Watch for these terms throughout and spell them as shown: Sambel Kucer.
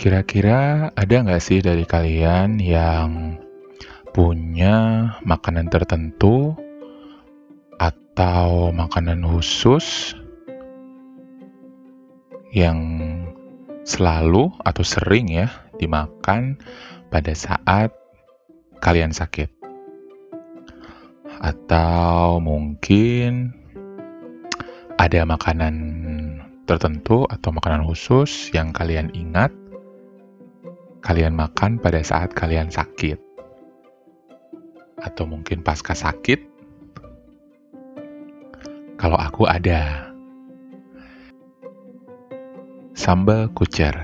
Kira-kira ada nggak sih dari kalian yang punya makanan tertentu atau makanan khusus yang selalu atau sering ya dimakan pada saat kalian sakit? Atau mungkin ada makanan tertentu atau makanan khusus yang kalian ingat kalian makan pada saat kalian sakit, atau mungkin pasca sakit? Kalau aku ada sambal kucer.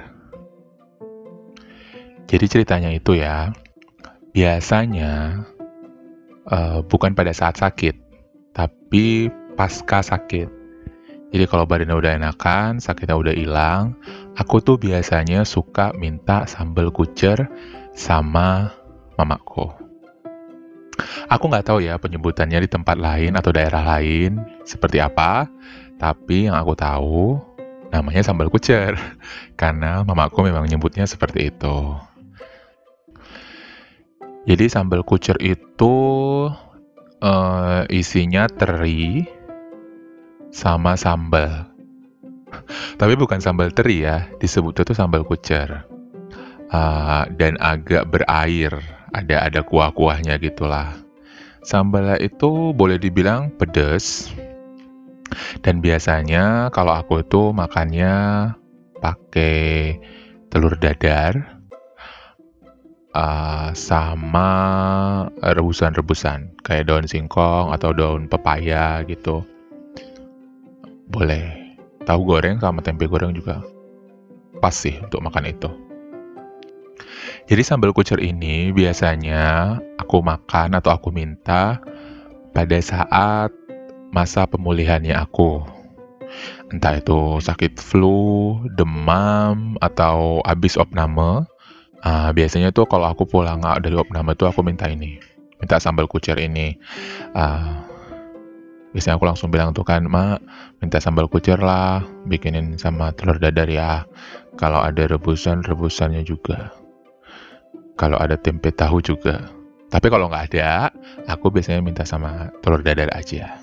Jadi ceritanya itu ya, biasanya bukan pada saat sakit, tapi pasca sakit. Jadi kalau badannya udah enakan, sakitnya udah hilang, aku tuh biasanya suka minta sambal kucer sama mamaku. Aku nggak tahu ya penyebutannya di tempat lain atau daerah lain seperti apa, tapi yang aku tahu namanya sambal kucer karena mamaku memang nyebutnya seperti itu. Jadi sambal kucer itu isinya teri sama sambal, tapi bukan sambal teri ya, disebutnya tuh sambal kucer, dan agak berair, ada kuah-kuahnya gitulah. Sambalnya itu boleh dibilang pedes, dan biasanya kalau aku tuh makannya pakai telur dadar sama rebusan-rebusan kayak daun singkong atau daun pepaya gitu. Boleh tahu goreng sama tempe goreng juga pas sih untuk makan itu. Jadi sambal kucer ini biasanya aku makan atau aku minta pada saat masa pemulihannya aku, entah itu sakit flu, demam, atau habis opname. Biasanya tuh kalau aku pulang dari opname tuh aku minta ini, minta sambal kucer ini. Biasanya aku langsung bilang tuh kan, "Mak, minta sambal kucer lah, bikinin sama telur dadar ya. Kalau ada rebusan, rebusannya juga. Kalau ada tempe tahu juga. Tapi kalau nggak ada, aku biasanya minta sama telur dadar aja,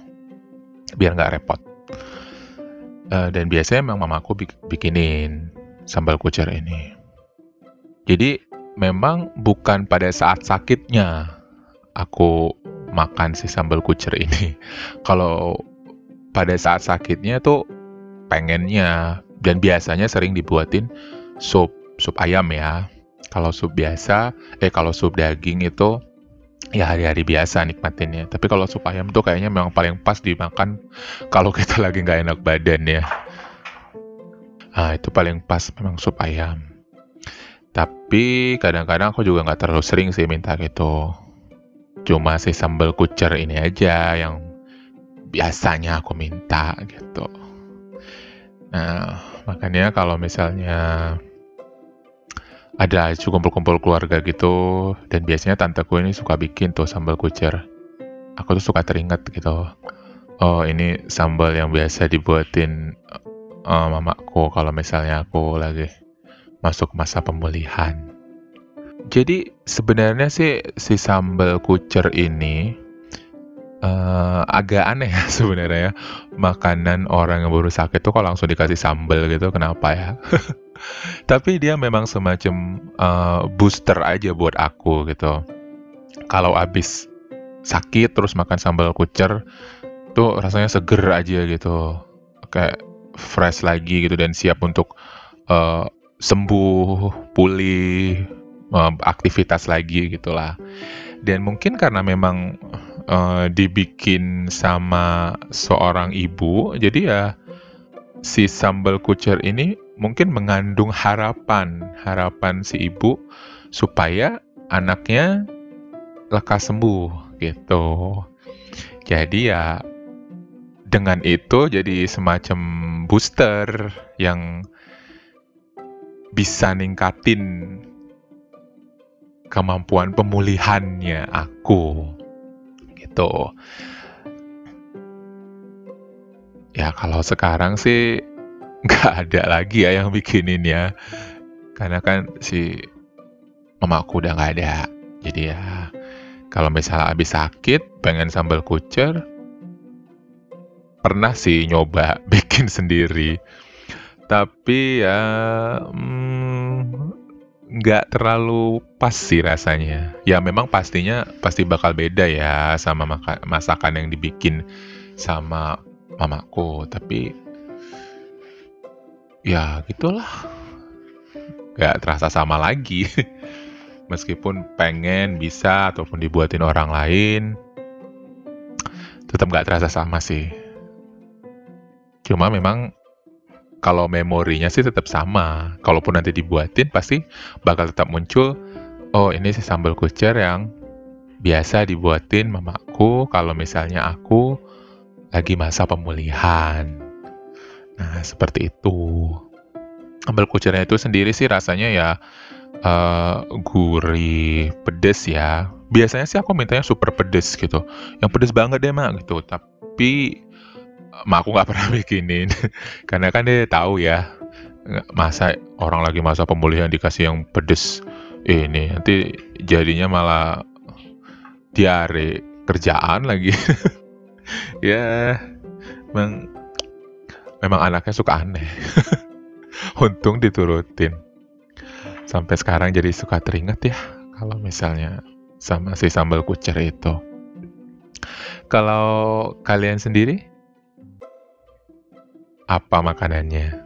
biar nggak repot." Dan biasanya memang mamaku bikinin sambal kucer ini. Jadi memang bukan pada saat sakitnya aku makan si sambal kucer ini. Kalau pada saat sakitnya tuh pengennya, dan biasanya sering dibuatin sup ayam ya. Kalau sup biasa, kalau sup daging itu ya hari-hari biasa nikmatinnya. Tapi kalau sup ayam tuh kayaknya memang paling pas dimakan kalau kita lagi nggak enak badan ya. Itu paling pas memang sup ayam. Tapi kadang-kadang aku juga nggak terlalu sering sih minta gitu. Cuma si sambal kucer ini aja yang biasanya aku minta gitu. Nah, makanya kalau misalnya ada kumpul-kumpul keluarga gitu, dan biasanya tanteku ini suka bikin tuh sambal kucer, aku tuh suka teringat gitu, oh ini sambal yang biasa dibuatin mamaku kalau misalnya aku lagi masuk masa pemulihan. Jadi sebenarnya sih si sambal kucer ini agak aneh sebenarnya. Makanan orang yang baru sakit tuh kalau langsung dikasih sambal gitu, kenapa ya? Tapi dia memang semacam booster aja buat aku gitu. Kalau abis sakit terus makan sambal kucer tuh rasanya seger aja gitu, kayak fresh lagi gitu, dan siap untuk sembuh, pulih, aktivitas lagi gitulah. Dan mungkin karena memang dibikin sama seorang ibu, jadi ya si sambal kucer ini mungkin mengandung harapan si ibu supaya anaknya lekas sembuh gitu. Jadi ya dengan itu jadi semacam booster yang bisa ningkatin kemampuan pemulihannya aku gitu. Ya kalau sekarang sih nggak ada lagi ya yang bikinin ya. Karena kan si mamaku udah gak ada. Jadi ya kalau misalnya habis sakit pengen sambal kucer, pernah sih nyoba bikin sendiri, tapi ya nggak terlalu pas sih rasanya. Ya memang pastinya pasti bakal beda ya sama masakan yang dibikin sama mamaku, tapi ya gitulah, nggak terasa sama lagi. Meskipun pengen bisa ataupun dibuatin orang lain, tetap nggak terasa sama sih. Cuma memang kalau memorinya sih tetap sama. Kalaupun nanti dibuatin pasti bakal tetap muncul, oh ini sih sambal kucer yang biasa dibuatin mamaku kalau misalnya aku lagi masa pemulihan. Nah seperti itu. Sambal kucernya itu sendiri sih rasanya ya gurih, pedes ya. Biasanya sih aku mintanya super pedes gitu, yang pedes banget deh mak gitu. Tapi mak aku nggak pernah bikinin karena kan dia tahu ya, masa orang lagi masa pemulihan dikasih yang pedes ini, nanti jadinya malah diare kerjaan lagi. Ya memang anaknya suka aneh. Untung diturutin sampai sekarang, jadi suka teringat ya kalau misalnya sama si sambal kucer itu. Kalau kalian sendiri apa makanannya?